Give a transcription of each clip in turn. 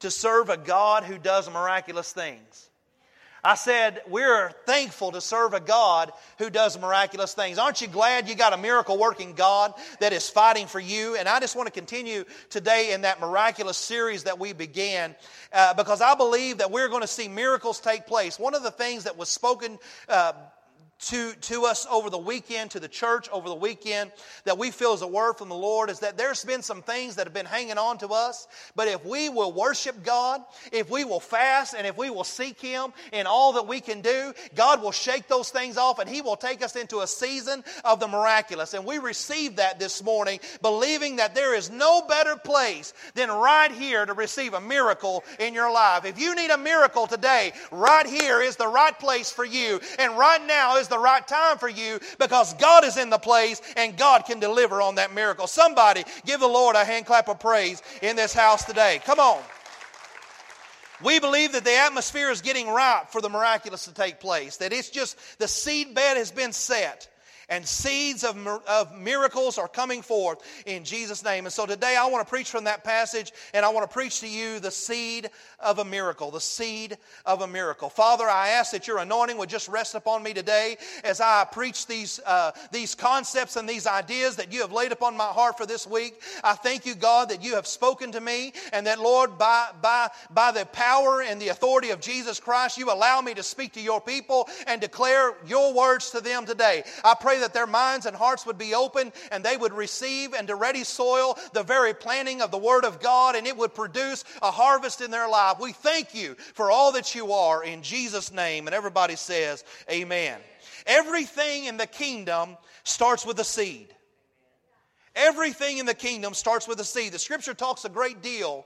to serve a God who does miraculous things. I said, we're thankful to serve a God who does miraculous things. Aren't you glad you got a miracle-working God that is fighting for you? And I just want to continue today in that miraculous series that we began because I believe that we're going to see miracles take place. One of the things that was spoken to us over the weekend, to the church over the weekend, that we feel is a word from the Lord is that there's been some things that have been hanging on to us, but if we will worship God, if we will fast, and if we will seek Him in all that we can do, God will shake those things off and He will take us into a season of the miraculous. And we received that this morning, believing that there is no better place than right here to receive a miracle in your life. If you need a miracle today, right here is the right place for you, and right now is the right time for you because God is in the place and God can deliver on that miracle. Somebody give the Lord a hand clap of praise in this house today. Come on. We believe that the atmosphere is getting ripe for the miraculous to take place, that it's just the seed bed has been set. And seeds of miracles are coming forth in Jesus' name. And so today I want to preach from that passage, and I want to preach to you the seed of a miracle, the seed of a miracle. Father, I ask that your anointing would just rest upon me today as I preach these concepts and these ideas that you have laid upon my heart for this week. I thank you, God, that you have spoken to me, and that, Lord, by the power and the authority of Jesus Christ, you allow me to speak to your people and declare your words to them today. I pray that their minds and hearts would be open and they would receive into ready soil the very planting of the Word of God, and it would produce a harvest in their life. We thank you for all that you are in Jesus' name. And everybody says, amen. Everything in the kingdom starts with a seed. Everything in the kingdom starts with a seed. The Scripture talks a great deal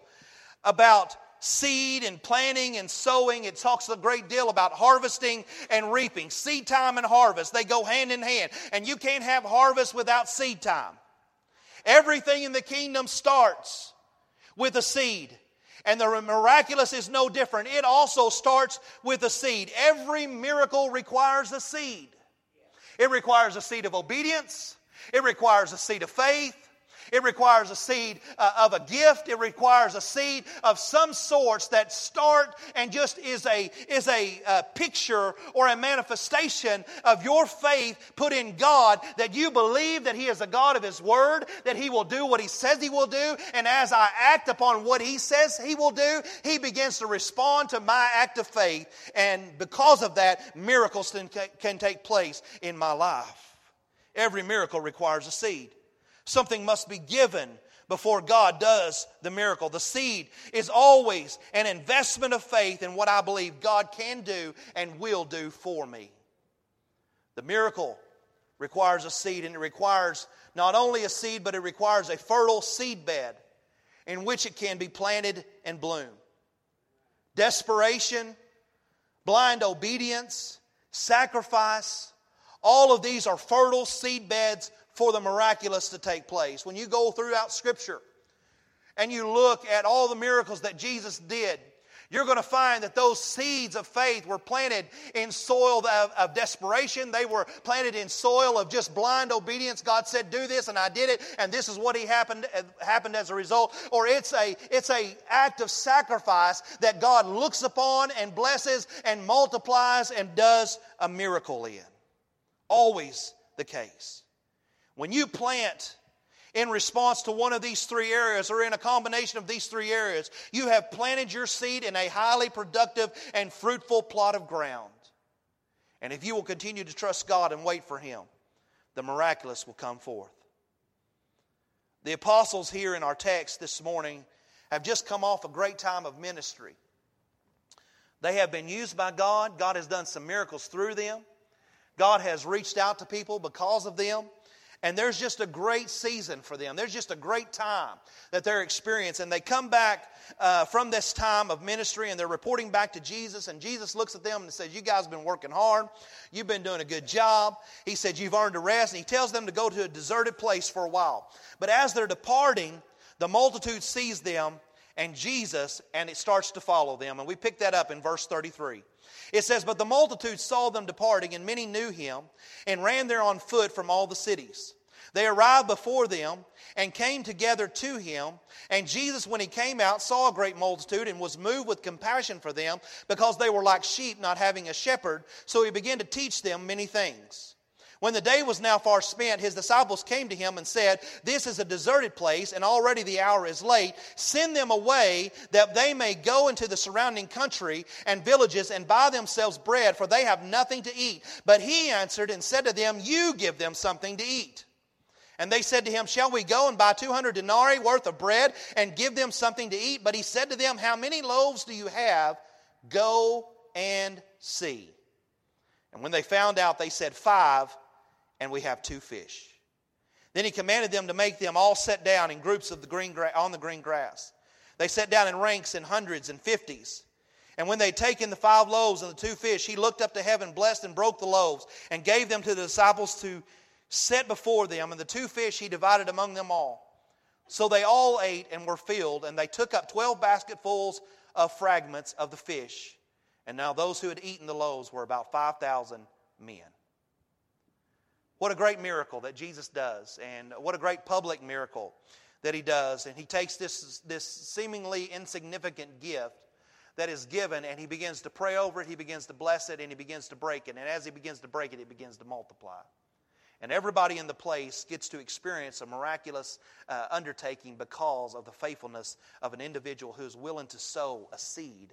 about seed and planting and sowing. It talks a great deal about harvesting and reaping. Seed time and harvest, they go hand in hand. And you can't have harvest without seed time. Everything in the kingdom starts with a seed. And the miraculous is no different. It also starts with a seed. Every miracle requires a seed. It requires a seed of obedience. It requires a seed of faith. It requires a seed of a gift. It requires a seed of some sorts that start and just is a picture or a manifestation of your faith put in God, that you believe that He is a God of His Word, that He will do what He says He will do. And as I act upon what He says He will do, He begins to respond to my act of faith. And because of that, miracles can take place in my life. Every miracle requires a seed. Something must be given before God does the miracle. The seed is always an investment of faith in what I believe God can do and will do for me. The miracle requires a seed, and it requires not only a seed, but it requires a fertile seed bed in which it can be planted and bloom. Desperation, blind obedience, sacrifice, all of these are fertile seed beds for the miraculous to take place. When you go throughout Scripture and you look at all the miracles that Jesus did, you're going to find that those seeds of faith were planted in soil of desperation. They were planted in soil of just blind obedience. God said, do this, and I did it, and this is what happened as a result. Or it's a act of sacrifice that God looks upon and blesses and multiplies and does a miracle in. Always the case. When you plant in response to one of these three areas, or in a combination of these three areas, you have planted your seed in a highly productive and fruitful plot of ground. And if you will continue to trust God and wait for Him, the miraculous will come forth. The apostles here in our text this morning have just come off a great time of ministry. They have been used by God. God has done some miracles through them. God has reached out to people because of them. And there's just a great season for them. There's just a great time that they're experiencing. And they come back from this time of ministry and they're reporting back to Jesus. And Jesus looks at them and says, you guys have been working hard. You've been doing a good job. He said, you've earned a rest. And he tells them to go to a deserted place for a while. But as they're departing, the multitude sees them and Jesus, and it starts to follow them. And we pick that up in verse 33. It says, but the multitude saw them departing, and many knew him, and ran there on foot from all the cities. They arrived before them and came together to him. And Jesus, when he came out, saw a great multitude and was moved with compassion for them, because they were like sheep not having a shepherd. So he began to teach them many things. When the day was now far spent, his disciples came to him and said, this is a deserted place, and already the hour is late. Send them away, that they may go into the surrounding country and villages and buy themselves bread, for they have nothing to eat. But he answered and said to them, you give them something to eat. And they said to him, shall we go and buy 200 denarii worth of bread and give them something to eat? But he said to them, how many loaves do you have? Go and see. And when they found out, they said, 5, and we have 2 fish. Then he commanded them to make them all sit down in groups of on the green grass. They sat down in ranks in hundreds and fifties. And when they had taken the 5 loaves and the 2 fish, he looked up to heaven, blessed and broke the loaves, and gave them to the disciples to set before them. And the 2 fish he divided among them all. So they all ate and were filled, and they took up 12 basketfuls of fragments of the fish. And now those who had eaten the loaves were about 5,000 men. What a great miracle that Jesus does, and what a great public miracle that he does. And he takes this seemingly insignificant gift that is given, and he begins to pray over it, he begins to bless it, and he begins to break it. And as he begins to break it begins to multiply. And everybody in the place gets to experience a miraculous undertaking because of the faithfulness of an individual who is willing to sow a seed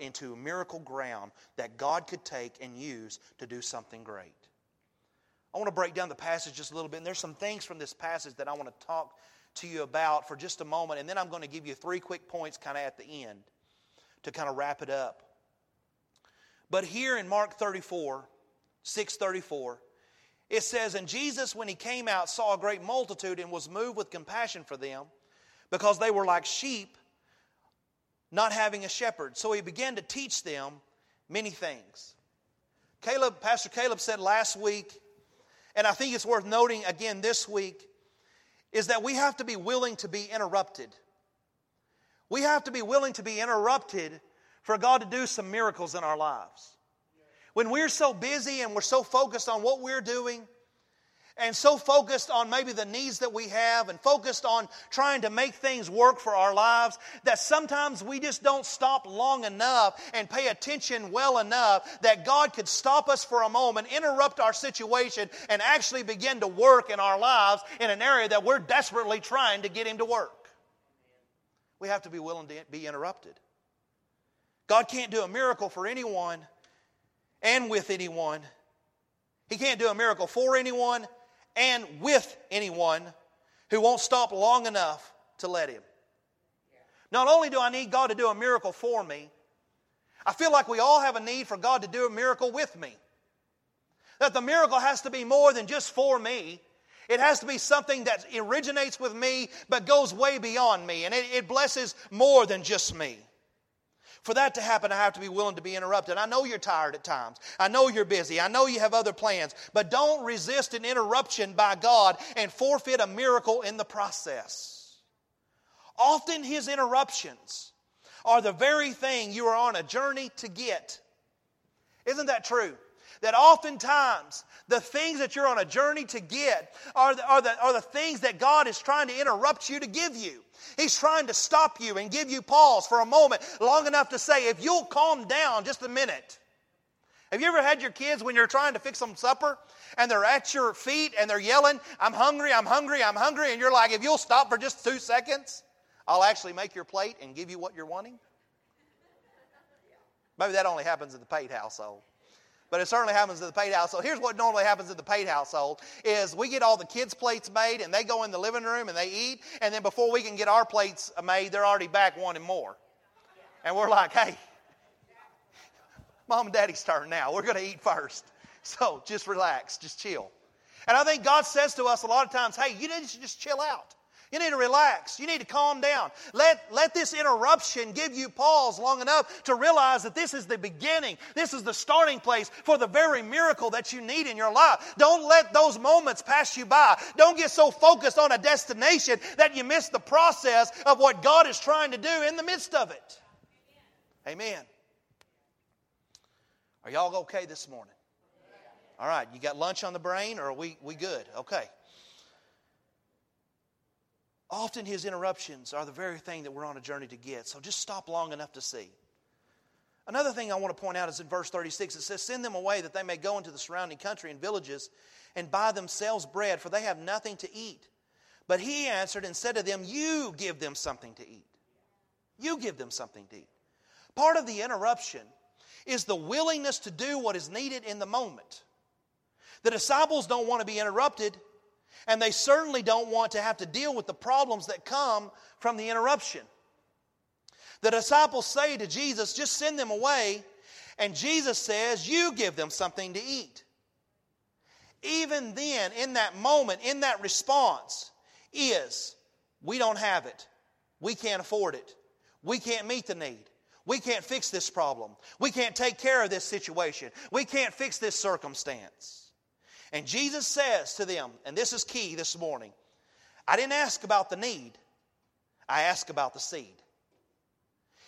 into miracle ground that God could take and use to do something great. I want to break down the passage just a little bit. And there's some things from this passage that I want to talk to you about for just a moment. And then I'm going to give you 3 quick points kind of at the end to kind of wrap it up. But here in Mark 6:34, it says, and Jesus, when he came out, saw a great multitude and was moved with compassion for them, because they were like sheep not having a shepherd. So he began to teach them many things. Pastor Caleb said last week, and I think it's worth noting again this week, is that we have to be willing to be interrupted. We have to be willing to be interrupted for God to do some miracles in our lives. When we're so busy and we're so focused on what we're doing and so focused on maybe the needs that we have and focused on trying to make things work for our lives that sometimes we just don't stop long enough and pay attention well enough that God could stop us for a moment, interrupt our situation, and actually begin to work in our lives in an area that we're desperately trying to get Him to work. We have to be willing to be interrupted. God can't do a miracle for anyone and with anyone. He can't do a miracle for anyone and with anyone who won't stop long enough to let Him. Not only do I need God to do a miracle for me, I feel like we all have a need for God to do a miracle with me. That the miracle has to be more than just for me. It has to be something that originates with me but goes way beyond me, and it blesses more than just me. For that to happen, I have to be willing to be interrupted. I know you're tired at times. I know you're busy. I know you have other plans. But don't resist an interruption by God and forfeit a miracle in the process. Often His interruptions are the very thing you are on a journey to get. Isn't that true? That oftentimes the things that you're on a journey to get are the things that God is trying to interrupt you to give you. He's trying to stop you and give you pause for a moment long enough to say, if you'll calm down just a minute. Have you ever had your kids when you're trying to fix them supper and they're at your feet and they're yelling, I'm hungry, I'm hungry, I'm hungry, and you're like, if you'll stop for just 2 seconds, I'll actually make your plate and give you what you're wanting? Maybe that only happens in the Pate household. But it certainly happens in the Pate household. Here's what normally happens in the Pate household is we get all the kids' plates made and they go in the living room and they eat. And then before we can get our plates made, they're already back wanting more. And we're like, hey, Mom and Daddy's turn now. We're going to eat first. So just relax, just chill. And I think God says to us a lot of times, hey, you need to just chill out. You need to relax. You need to calm down. Let this interruption give you pause long enough to realize that this is the beginning. This is the starting place for the very miracle that you need in your life. Don't let those moments pass you by. Don't get so focused on a destination that you miss the process of what God is trying to do in the midst of it. Amen. Are y'all okay this morning? All right. You got lunch on the brain, or are we good? Okay. Often His interruptions are the very thing that we're on a journey to get. So just stop long enough to see. Another thing I want to point out is in verse 36. It says, "Send them away that they may go into the surrounding country and villages and buy themselves bread, for they have nothing to eat." But He answered and said to them, "You give them something to eat." You give them something to eat. Part of the interruption is the willingness to do what is needed in the moment. The disciples don't want to be interrupted. And they certainly don't want to have to deal with the problems that come from the interruption. The disciples say to Jesus, just send them away. And Jesus says, you give them something to eat. Even then, in that moment, in that response, is we don't have it. We can't afford it. We can't meet the need. We can't fix this problem. We can't take care of this situation. We can't fix this circumstance. And Jesus says to them, and this is key this morning, I didn't ask about the need. I asked about the seed.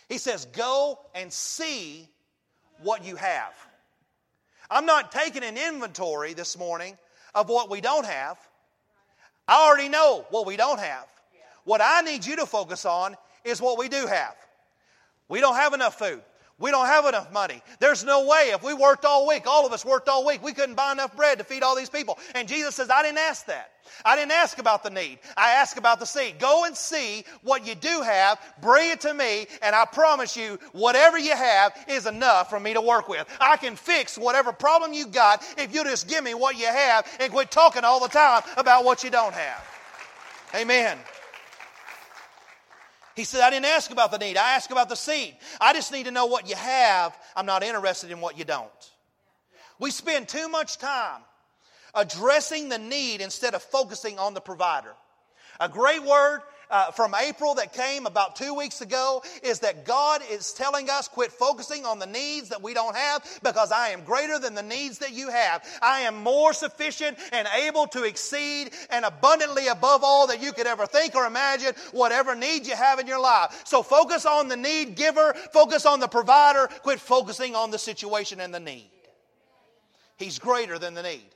He says, go and see what you have. I'm not taking an inventory this morning of what we don't have. I already know what we don't have. What I need you to focus on is what we do have. We don't have enough food. We don't have enough money. There's no way. If we worked all week, all of us worked all week, we couldn't buy enough bread to feed all these people. And Jesus says, I didn't ask that. I didn't ask about the need. I asked about the seed. Go and see what you do have. Bring it to me, and I promise you, whatever you have is enough for me to work with. I can fix whatever problem you got if you just give me what you have and quit talking all the time about what you don't have. Amen. He said, I didn't ask about the need. I asked about the seed. I just need to know what you have. I'm not interested in what you don't. We spend too much time addressing the need instead of focusing on the provider. A great word from April that came about 2 weeks ago is that God is telling us quit focusing on the needs that we don't have, because I am greater than the needs that you have. I am more sufficient and able to exceed and abundantly above all that you could ever think or imagine, whatever need you have in your life. So focus on the need giver, focus on the provider, quit focusing on the situation and the need. He's greater than the need.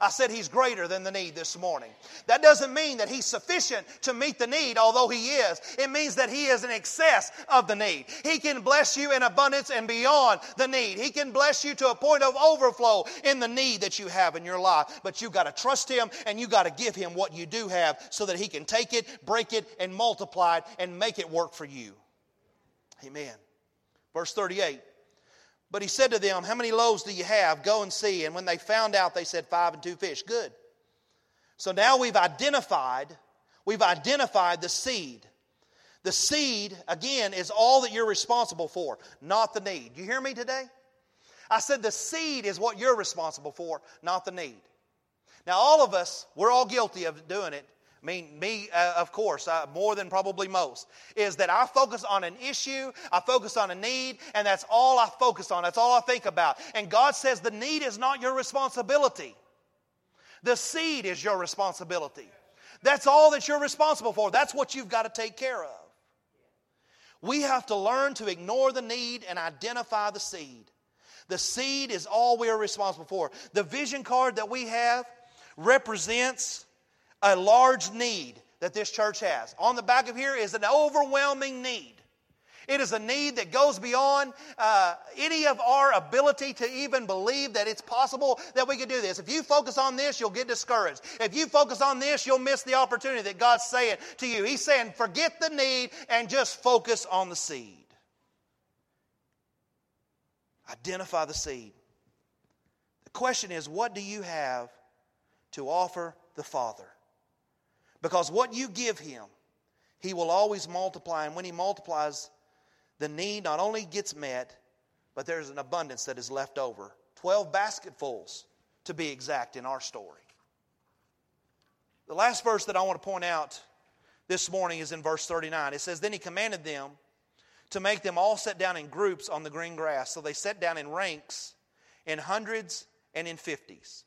I said He's greater than the need this morning. That doesn't mean that He's sufficient to meet the need, although He is. It means that He is in excess of the need. He can bless you in abundance and beyond the need. He can bless you to a point of overflow in the need that you have in your life. But you've got to trust Him, and you've got to give Him what you do have so that He can take it, break it, and multiply it, and make it work for you. Amen. Verse 38. But He said to them, how many loaves do you have? Go and see. And when they found out, they said 5 and 2 fish. Good. So now we've identified the seed. The seed, again, is all that you're responsible for, not the need. You hear me today? I said the seed is what you're responsible for, not the need. Now, all of us, we're all guilty of doing it. I mean, me, of course, more than probably most, is that I focus on an issue, I focus on a need, and that's all I focus on, that's all I think about. And God says the need is not your responsibility. The seed is your responsibility. That's all that you're responsible for. That's what you've got to take care of. We have to learn to ignore the need and identify the seed. The seed is all we are responsible for. The vision card that we have represents a large need that this church has. On the back of here is an overwhelming need. It is a need that goes beyond any of our ability to even believe that it's possible that we could do this. If you focus on this, you'll get discouraged. If you focus on this, you'll miss the opportunity that God's saying to you. He's saying, forget the need and just focus on the seed. Identify the seed. The question is, what do you have to offer the Father? Because what you give Him, He will always multiply. And when He multiplies, the need not only gets met, but there's an abundance that is left over. 12 basketfuls, to be exact, in our story. The last verse that I want to point out this morning is in verse 39. It says, "Then he commanded them to make them all sit down in groups on the green grass." So they sat down in ranks, in hundreds and in 50s.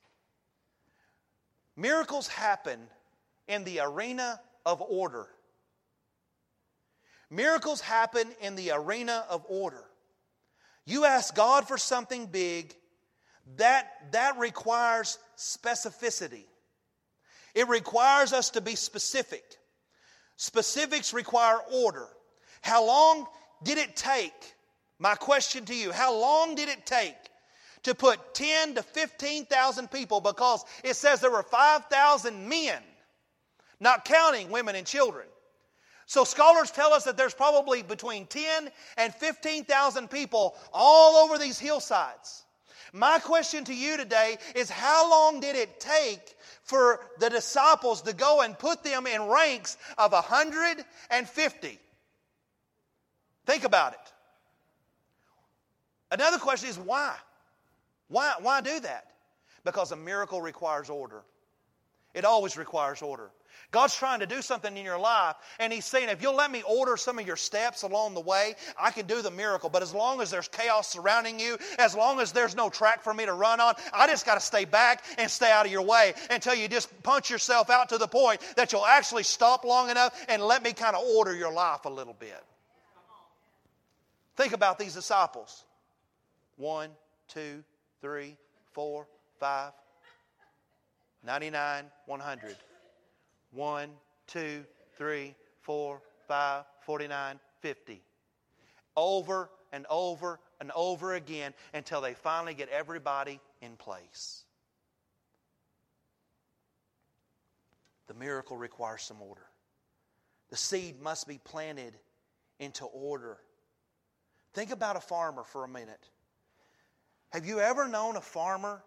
Miracles happen in the arena of order. Miracles happen in the arena of order. You ask God for something big, that requires specificity. It requires us to be specific. Specifics require order. How long did it take? My question to you, how long did it take to put 10 to 15,000 people, because it says there were 5,000 men, not counting women and children. So scholars tell us that there's probably between 10 and 15,000 people all over these hillsides. My question to you today is, how long did it take for the disciples to go and put them in ranks of 150? Think about it. Another question is, why? Why do that? Because a miracle requires order. It always requires order. God's trying to do something in your life, and He's saying, if you'll let me order some of your steps along the way, I can do the miracle. But as long as there's chaos surrounding you, as long as there's no track for me to run on, I just got to stay back and stay out of your way until you just punch yourself out to the point that you'll actually stop long enough and let me kind of order your life a little bit. Think about these disciples. 1, 2, 3, 4, 5, 99, 100. 1, 2, 3, 4, 5, 49, 50. Over and over and over again until they finally get everybody in place. The miracle requires some order. The seed must be planted into order. Think about a farmer for a minute. Have you ever known a farmer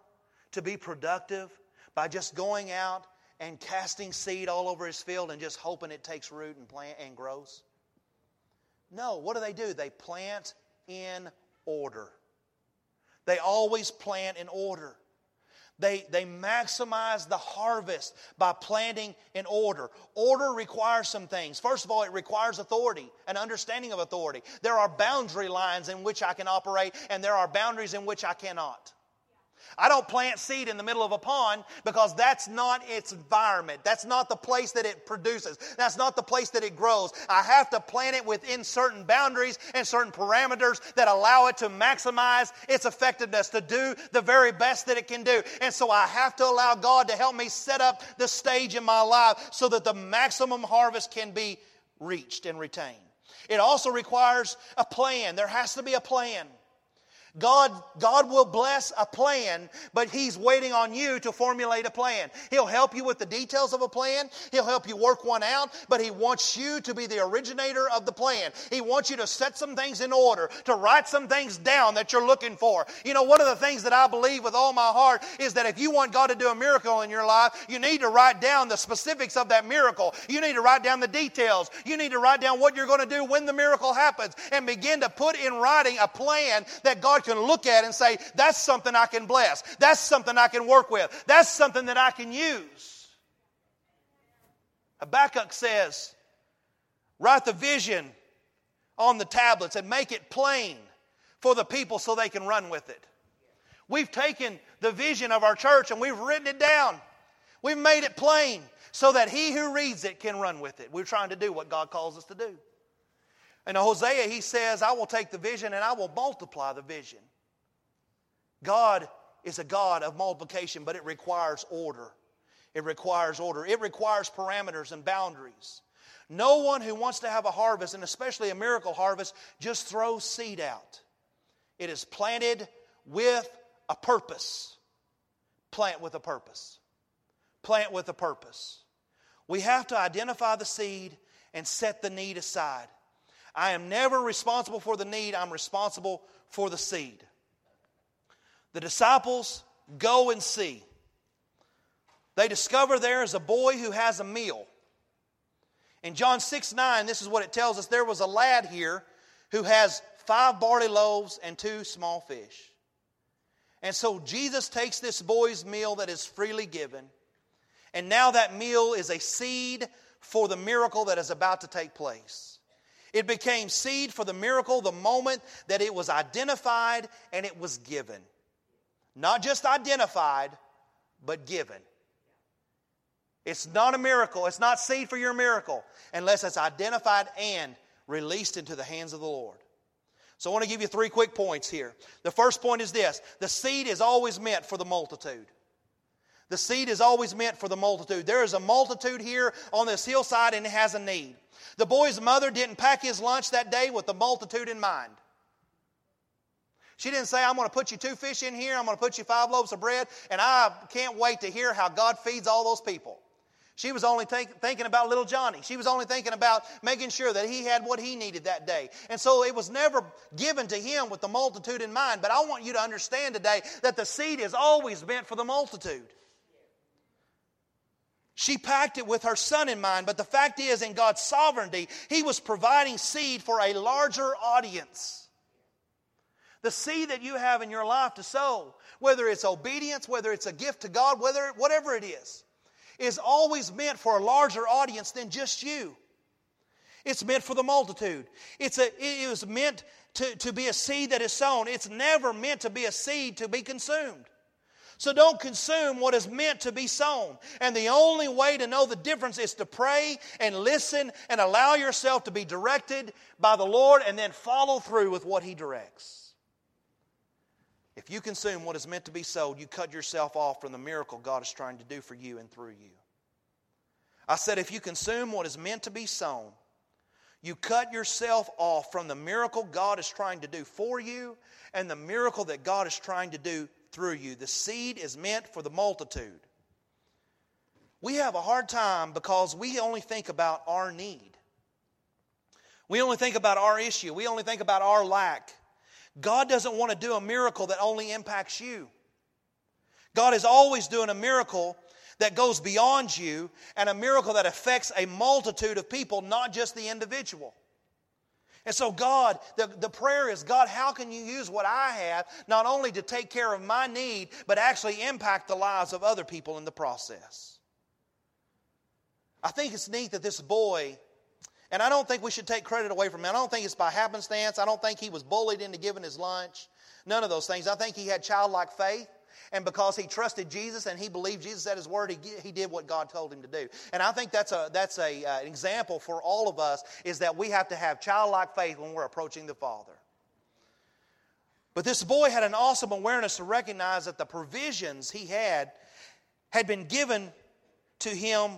to be productive by just going out and casting seed all over his field and just hoping it takes root and plant and grows? No, what do? They plant in order. They always plant in order. They maximize the harvest by planting in order. Order requires some things. First of all, it requires authority, an understanding of authority. There are boundary lines in which I can operate, and there are boundaries in which I cannot. I don't plant seed in the middle of a pond because that's not its environment. That's not the place that it produces. That's not the place that it grows. I have to plant it within certain boundaries and certain parameters that allow it to maximize its effectiveness, to do the very best that it can do. And so I have to allow God to help me set up the stage in my life so that the maximum harvest can be reached and retained. It also requires a plan. There has to be a plan. God will bless a plan, but He's waiting on you to formulate a plan. He'll help you with the details of a plan. He'll help you work one out, but He wants you to be the originator of the plan. He wants you to set some things in order, to write some things down that you're looking for. You know, one of the things that I believe with all my heart is that if you want God to do a miracle in your life, you need to write down the specifics of that miracle. You need to write down the details. You need to write down what you're going to do when the miracle happens and begin to put in writing a plan that God can look at and say, that's something I can bless. That's something I can work with. That's something that I can use. Habakkuk says, write the vision on the tablets and make it plain for the people so they can run with it. We've taken the vision of our church and we've written it down. We've made it plain so that he who reads it can run with it. We're trying to do what God calls us to do. And Hosea, he says, I will take the vision and I will multiply the vision. God is a God of multiplication, but it requires order. It requires order. It requires parameters and boundaries. No one who wants to have a harvest, and especially a miracle harvest, just throws seed out. It is planted with a purpose. Plant with a purpose. Plant with a purpose. We have to identify the seed and set the need aside. I am never responsible for the need. I'm responsible for the seed. The disciples go and see. They discover there is a boy who has a meal. In John 6:9, this is what it tells us. There was a lad here who has 5 barley loaves and 2 small fish. And so Jesus takes this boy's meal that is freely given And now that meal is a seed for the miracle that is about to take place. It became seed for the miracle the moment that it was identified and it was given. Not just identified, but given. It's not a miracle. It's not seed for your miracle unless it's identified and released into the hands of the Lord. So I want to give you three quick points here. The first point is this. The seed is always meant for the multitude. The seed is always meant for the multitude. There is a multitude here on this hillside and it has a need. The boy's mother didn't pack his lunch that day with the multitude in mind. She didn't say, I'm going to put you 2 fish in here, I'm going to put you 5 loaves of bread, and I can't wait to hear how God feeds all those people. She was only thinking about little Johnny. She was only thinking about making sure that he had what he needed that day. And so it was never given to him with the multitude in mind. But I want you to understand today that the seed is always meant for the multitude. She packed it with her son in mind. But the fact is, in God's sovereignty, He was providing seed for a larger audience. The seed that you have in your life to sow, whether it's obedience, whether it's a gift to God, whatever it is always meant for a larger audience than just you. It's meant for the multitude. It was meant to be a seed that is sown. It's never meant to be a seed to be consumed. So don't consume what is meant to be sown. And the only way to know the difference is to pray and listen and allow yourself to be directed by the Lord and then follow through with what He directs. If you consume what is meant to be sown, you cut yourself off from the miracle God is trying to do for you and through you. I said, if you consume what is meant to be sown, you cut yourself off from the miracle God is trying to do for you and the miracle that God is trying to do through you. The seed is meant for the multitude. We have a hard time because we only think about our need. We only think about our issue. We only think about our lack. God doesn't want to do a miracle that only impacts you. God is always doing a miracle that goes beyond you and a miracle that affects a multitude of people, not just the individual. And so God, the prayer is, God, how can you use what I have not only to take care of my need, but actually impact the lives of other people in the process? I think it's neat that this boy, and I don't think we should take credit away from him. I don't think it's by happenstance. I don't think he was bullied into giving his lunch. None of those things. I think he had childlike faith. And because he trusted Jesus and he believed Jesus at His word, he did what God told him to do. And I think that's an example for all of us, is that we have to have childlike faith when we're approaching the Father. But this boy had an awesome awareness to recognize that the provisions he had been given to him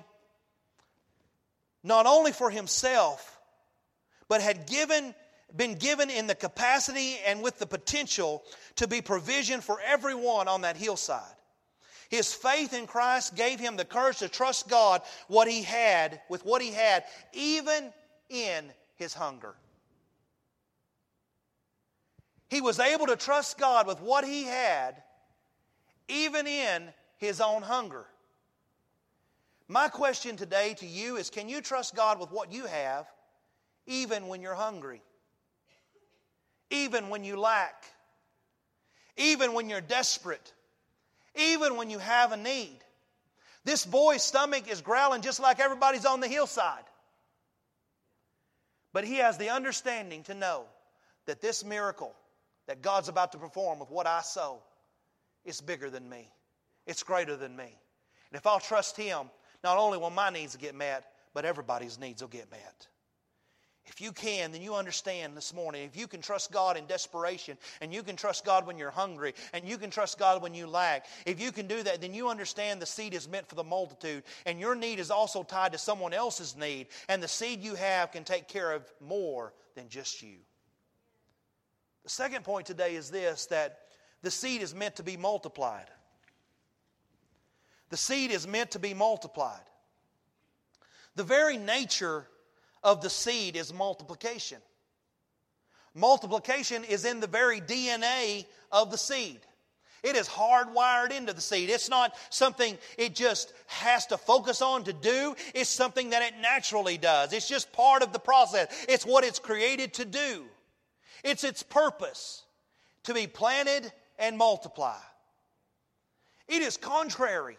not only for himself, but had been given in the capacity and with the potential to be provision for everyone on that hillside. His faith in Christ gave him the courage to trust God with what he had, even in his hunger. He was able to trust God with what he had, even in his own hunger. My question today to you is, can you trust God with what you have, even when you're hungry? Even when you lack, even when you're desperate, even when you have a need. This boy's stomach is growling just like everybody's on the hillside. But he has the understanding to know that this miracle that God's about to perform with what I sow is bigger than me. It's greater than me. And if I'll trust Him, not only will my needs get met, but everybody's needs will get met. If you can, then you understand this morning. If you can trust God in desperation, and you can trust God when you're hungry, and you can trust God when you lack, if you can do that, then you understand the seed is meant for the multitude, and your need is also tied to someone else's need, and the seed you have can take care of more than just you. The second point today is this, that the seed is meant to be multiplied. The seed is meant to be multiplied. The very nature of the seed is multiplication. Multiplication is in the very DNA of the seed. It is hardwired into the seed. It's not something it just has to focus on to do. It's something that it naturally does. It's just part of the process. It's what it's created to do. It's its purpose, to be planted and multiply. It is contrary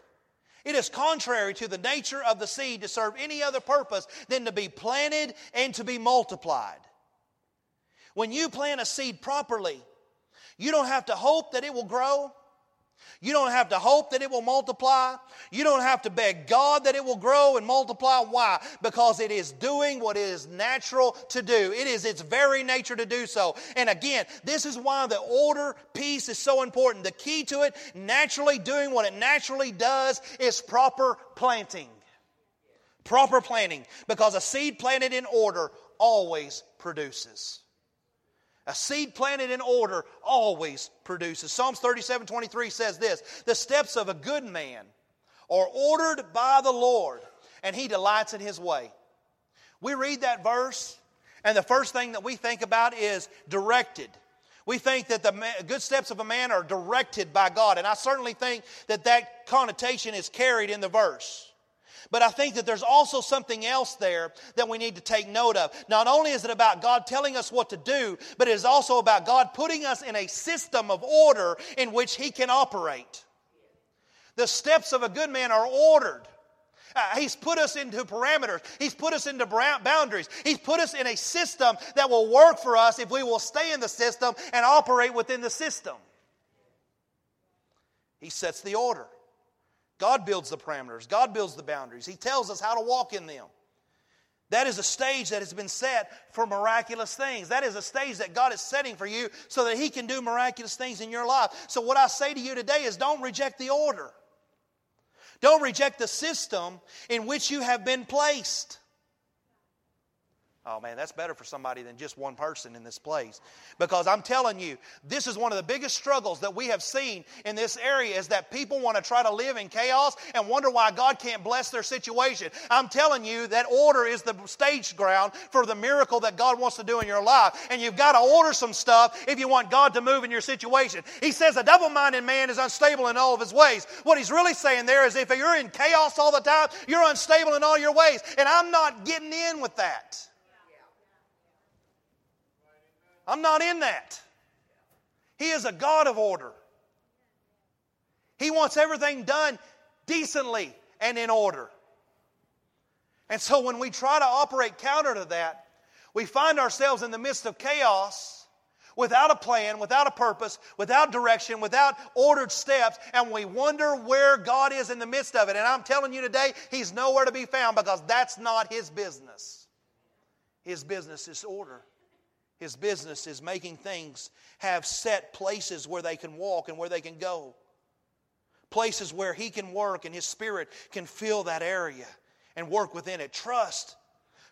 It is contrary to the nature of the seed to serve any other purpose than to be planted and to be multiplied. When you plant a seed properly, you don't have to hope that it will grow. You don't have to hope that it will multiply. You don't have to beg God that it will grow and multiply. Why? Because it is doing what is natural to do. It is its very nature to do so. And again, this is why the order piece is so important. The key to it, naturally doing what it naturally does, is proper planting. Proper planting. Because a seed planted in order always produces. A seed planted in order always produces. Psalms 37:23 says this, "The steps of a good man are ordered by the Lord, and He delights in His way." We read that verse, and the first thing that we think about is directed. We think that the good steps of a man are directed by God, and I certainly think that that connotation is carried in the verse. But I think that there's also something else there that we need to take note of. Not only is it about God telling us what to do, but it is also about God putting us in a system of order in which He can operate. The steps of a good man are ordered. He's put us into parameters. He's put us into boundaries. He's put us in a system that will work for us if we will stay in the system and operate within the system. He sets the order. God builds the parameters. God builds the boundaries. He tells us how to walk in them. That is a stage that has been set for miraculous things. That is a stage that God is setting for you so that He can do miraculous things in your life. So what I say to you today is, don't reject the order. Don't reject the system in which you have been placed. Oh man, that's better for somebody than just one person in this place. Because I'm telling you, this is one of the biggest struggles that we have seen in this area, is that people want to try to live in chaos and wonder why God can't bless their situation. I'm telling you, that order is the stage ground for the miracle that God wants to do in your life. And you've got to order some stuff if you want God to move in your situation. He says a double-minded man is unstable in all of his ways. What He's really saying there is, if you're in chaos all the time, you're unstable in all your ways. And I'm not getting in with that. I'm not in that. He is a God of order. He wants everything done decently and in order. And so when we try to operate counter to that, we find ourselves in the midst of chaos, without a plan, without a purpose, without direction, without ordered steps, and we wonder where God is in the midst of it. And I'm telling you today, He's nowhere to be found, because that's not His business. His business is order. His business is making things have set places where they can walk and where they can go. Places where He can work and His Spirit can fill that area and work within it. Trust.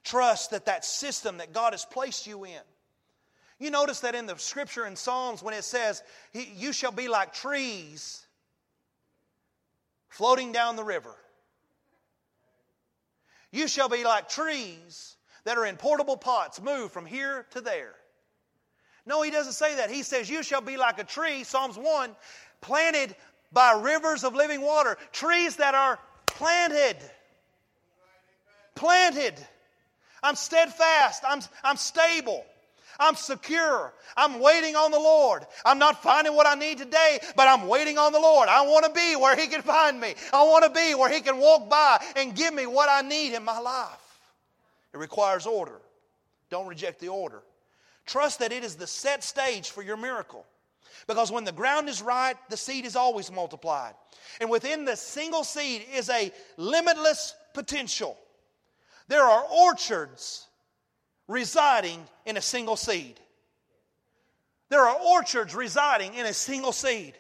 Trust that system that God has placed you in. You notice that in the Scripture in Psalms, when it says, "You shall be like trees floating down the river." You shall be like trees that are in portable pots, moved from here to there. No, He doesn't say that. He says, "You shall be like a tree," Psalms 1, "planted by rivers of living water." Trees that are planted. Planted. I'm steadfast. I'm stable. I'm secure. I'm waiting on the Lord. I'm not finding what I need today, but I'm waiting on the Lord. I want to be where He can find me. I want to be where He can walk by and give me what I need in my life. It requires order. Don't reject the order. Trust that it is the set stage for your miracle. Because when the ground is right, the seed is always multiplied. And within the single seed is a limitless potential. There are orchards residing in a single seed. There are orchards residing in a single seed.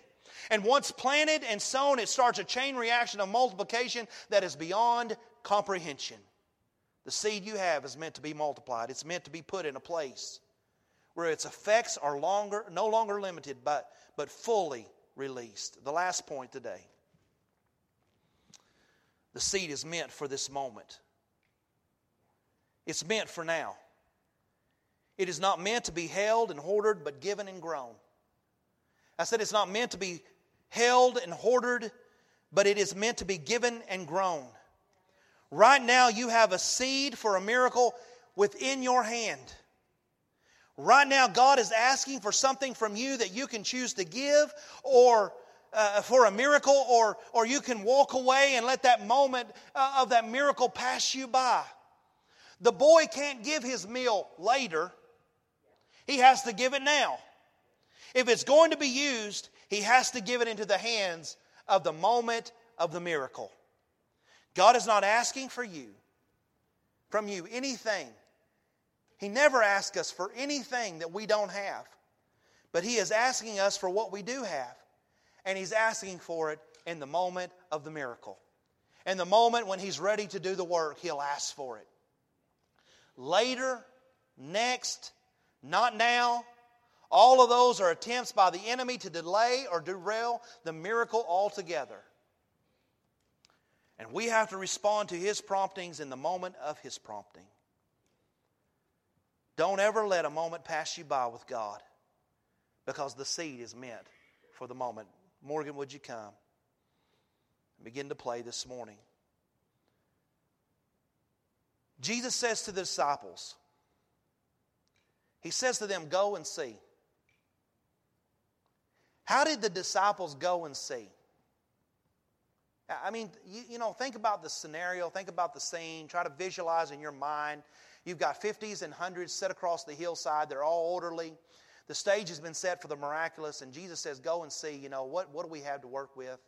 And once planted and sown, it starts a chain reaction of multiplication that is beyond comprehension. The seed you have is meant to be multiplied. It's meant to be put in a place where its effects are no longer limited, but fully released. The last point today. The seed is meant for this moment. It's meant for now. It is not meant to be held and hoarded, but given and grown. I said it's not meant to be held and hoarded, but it is meant to be given and grown. Right now you have a seed for a miracle within your hand. Right now God is asking for something from you that you can choose to give or for a miracle, or you can walk away and let that moment of that miracle pass you by. The boy can't give his meal later. He has to give it now. If it's going to be used, he has to give it into the hands of the moment of the miracle. God is not asking from you anything. He never asks us for anything that we don't have. But He is asking us for what we do have. And He's asking for it in the moment of the miracle. In the moment when He's ready to do the work, He'll ask for it. Later, next, not now. All of those are attempts by the enemy to delay or derail the miracle altogether. And we have to respond to His promptings in the moment of His prompting. Don't ever let a moment pass you by with God, because the seed is meant for the moment. Morgan, would you come and begin to play this morning? Jesus says to the disciples, He says to them, go and see. How did the disciples go and see? I mean, you know, think about the scenario, think about the scene, try to visualize in your mind. You've got 50s and 100s set across the hillside. They're all orderly. The stage has been set for the miraculous, and Jesus says, go and see, you know, what do we have to work with?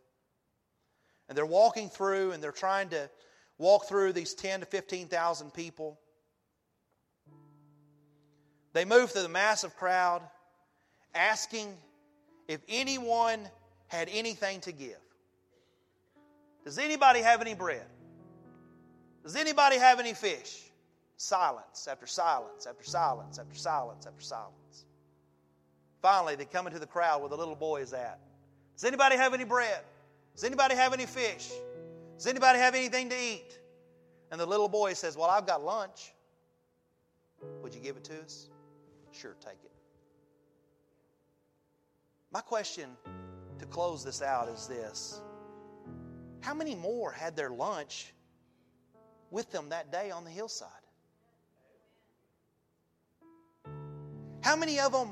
And they're walking through, and they're trying to walk through these 10,000 to 15,000 people. They move through the massive crowd, asking if anyone had anything to give. Does anybody have any bread? Does anybody have any fish? Silence after silence after silence after silence after silence. Finally, they come into the crowd where the little boy is at. Does anybody have any bread? Does anybody have any fish? Does anybody have anything to eat? And the little boy says, well, I've got lunch. Would you give it to us? Sure, take it. My question to close this out is this. How many more had their lunch with them that day on the hillside? How many of them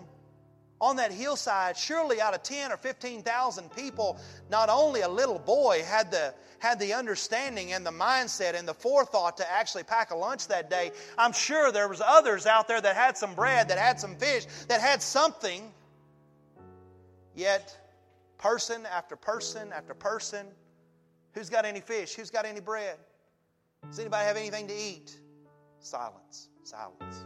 on that hillside, surely out of 10 or 15,000 people, not only a little boy had the understanding and the mindset and the forethought to actually pack a lunch that day. I'm sure there was others out there that had some bread, that had some fish, that had something. Yet, person after person after person, who's got any fish? Who's got any bread? Does anybody have anything to eat? Silence, silence.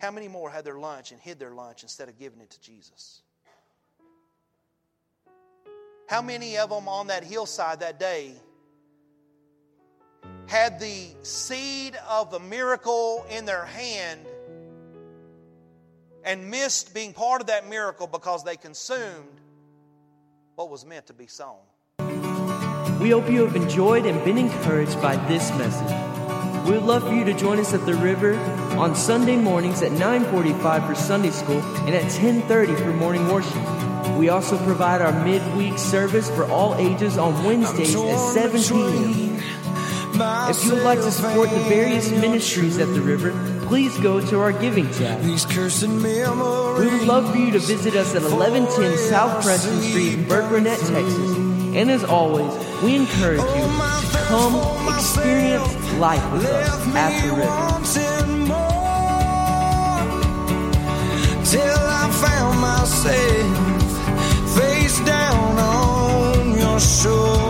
How many more had their lunch and hid their lunch instead of giving it to Jesus? How many of them on that hillside that day had the seed of a miracle in their hand and missed being part of that miracle because they consumed what was meant to be sown? We hope you have enjoyed and been encouraged by this message. We would love for you to join us at The River on Sunday mornings at 9:45 for Sunday school and at 10:30 for morning worship. We also provide our midweek service for all ages on Wednesdays at 7 p.m. If you would like to support the various ministries at The River, please go to our giving tab. We would love for you to visit us at 1110 South Preston Street in Burke, Burnett, Texas. And as always, we encourage you, come experience life with us at The River. Till I found myself face down on your shore.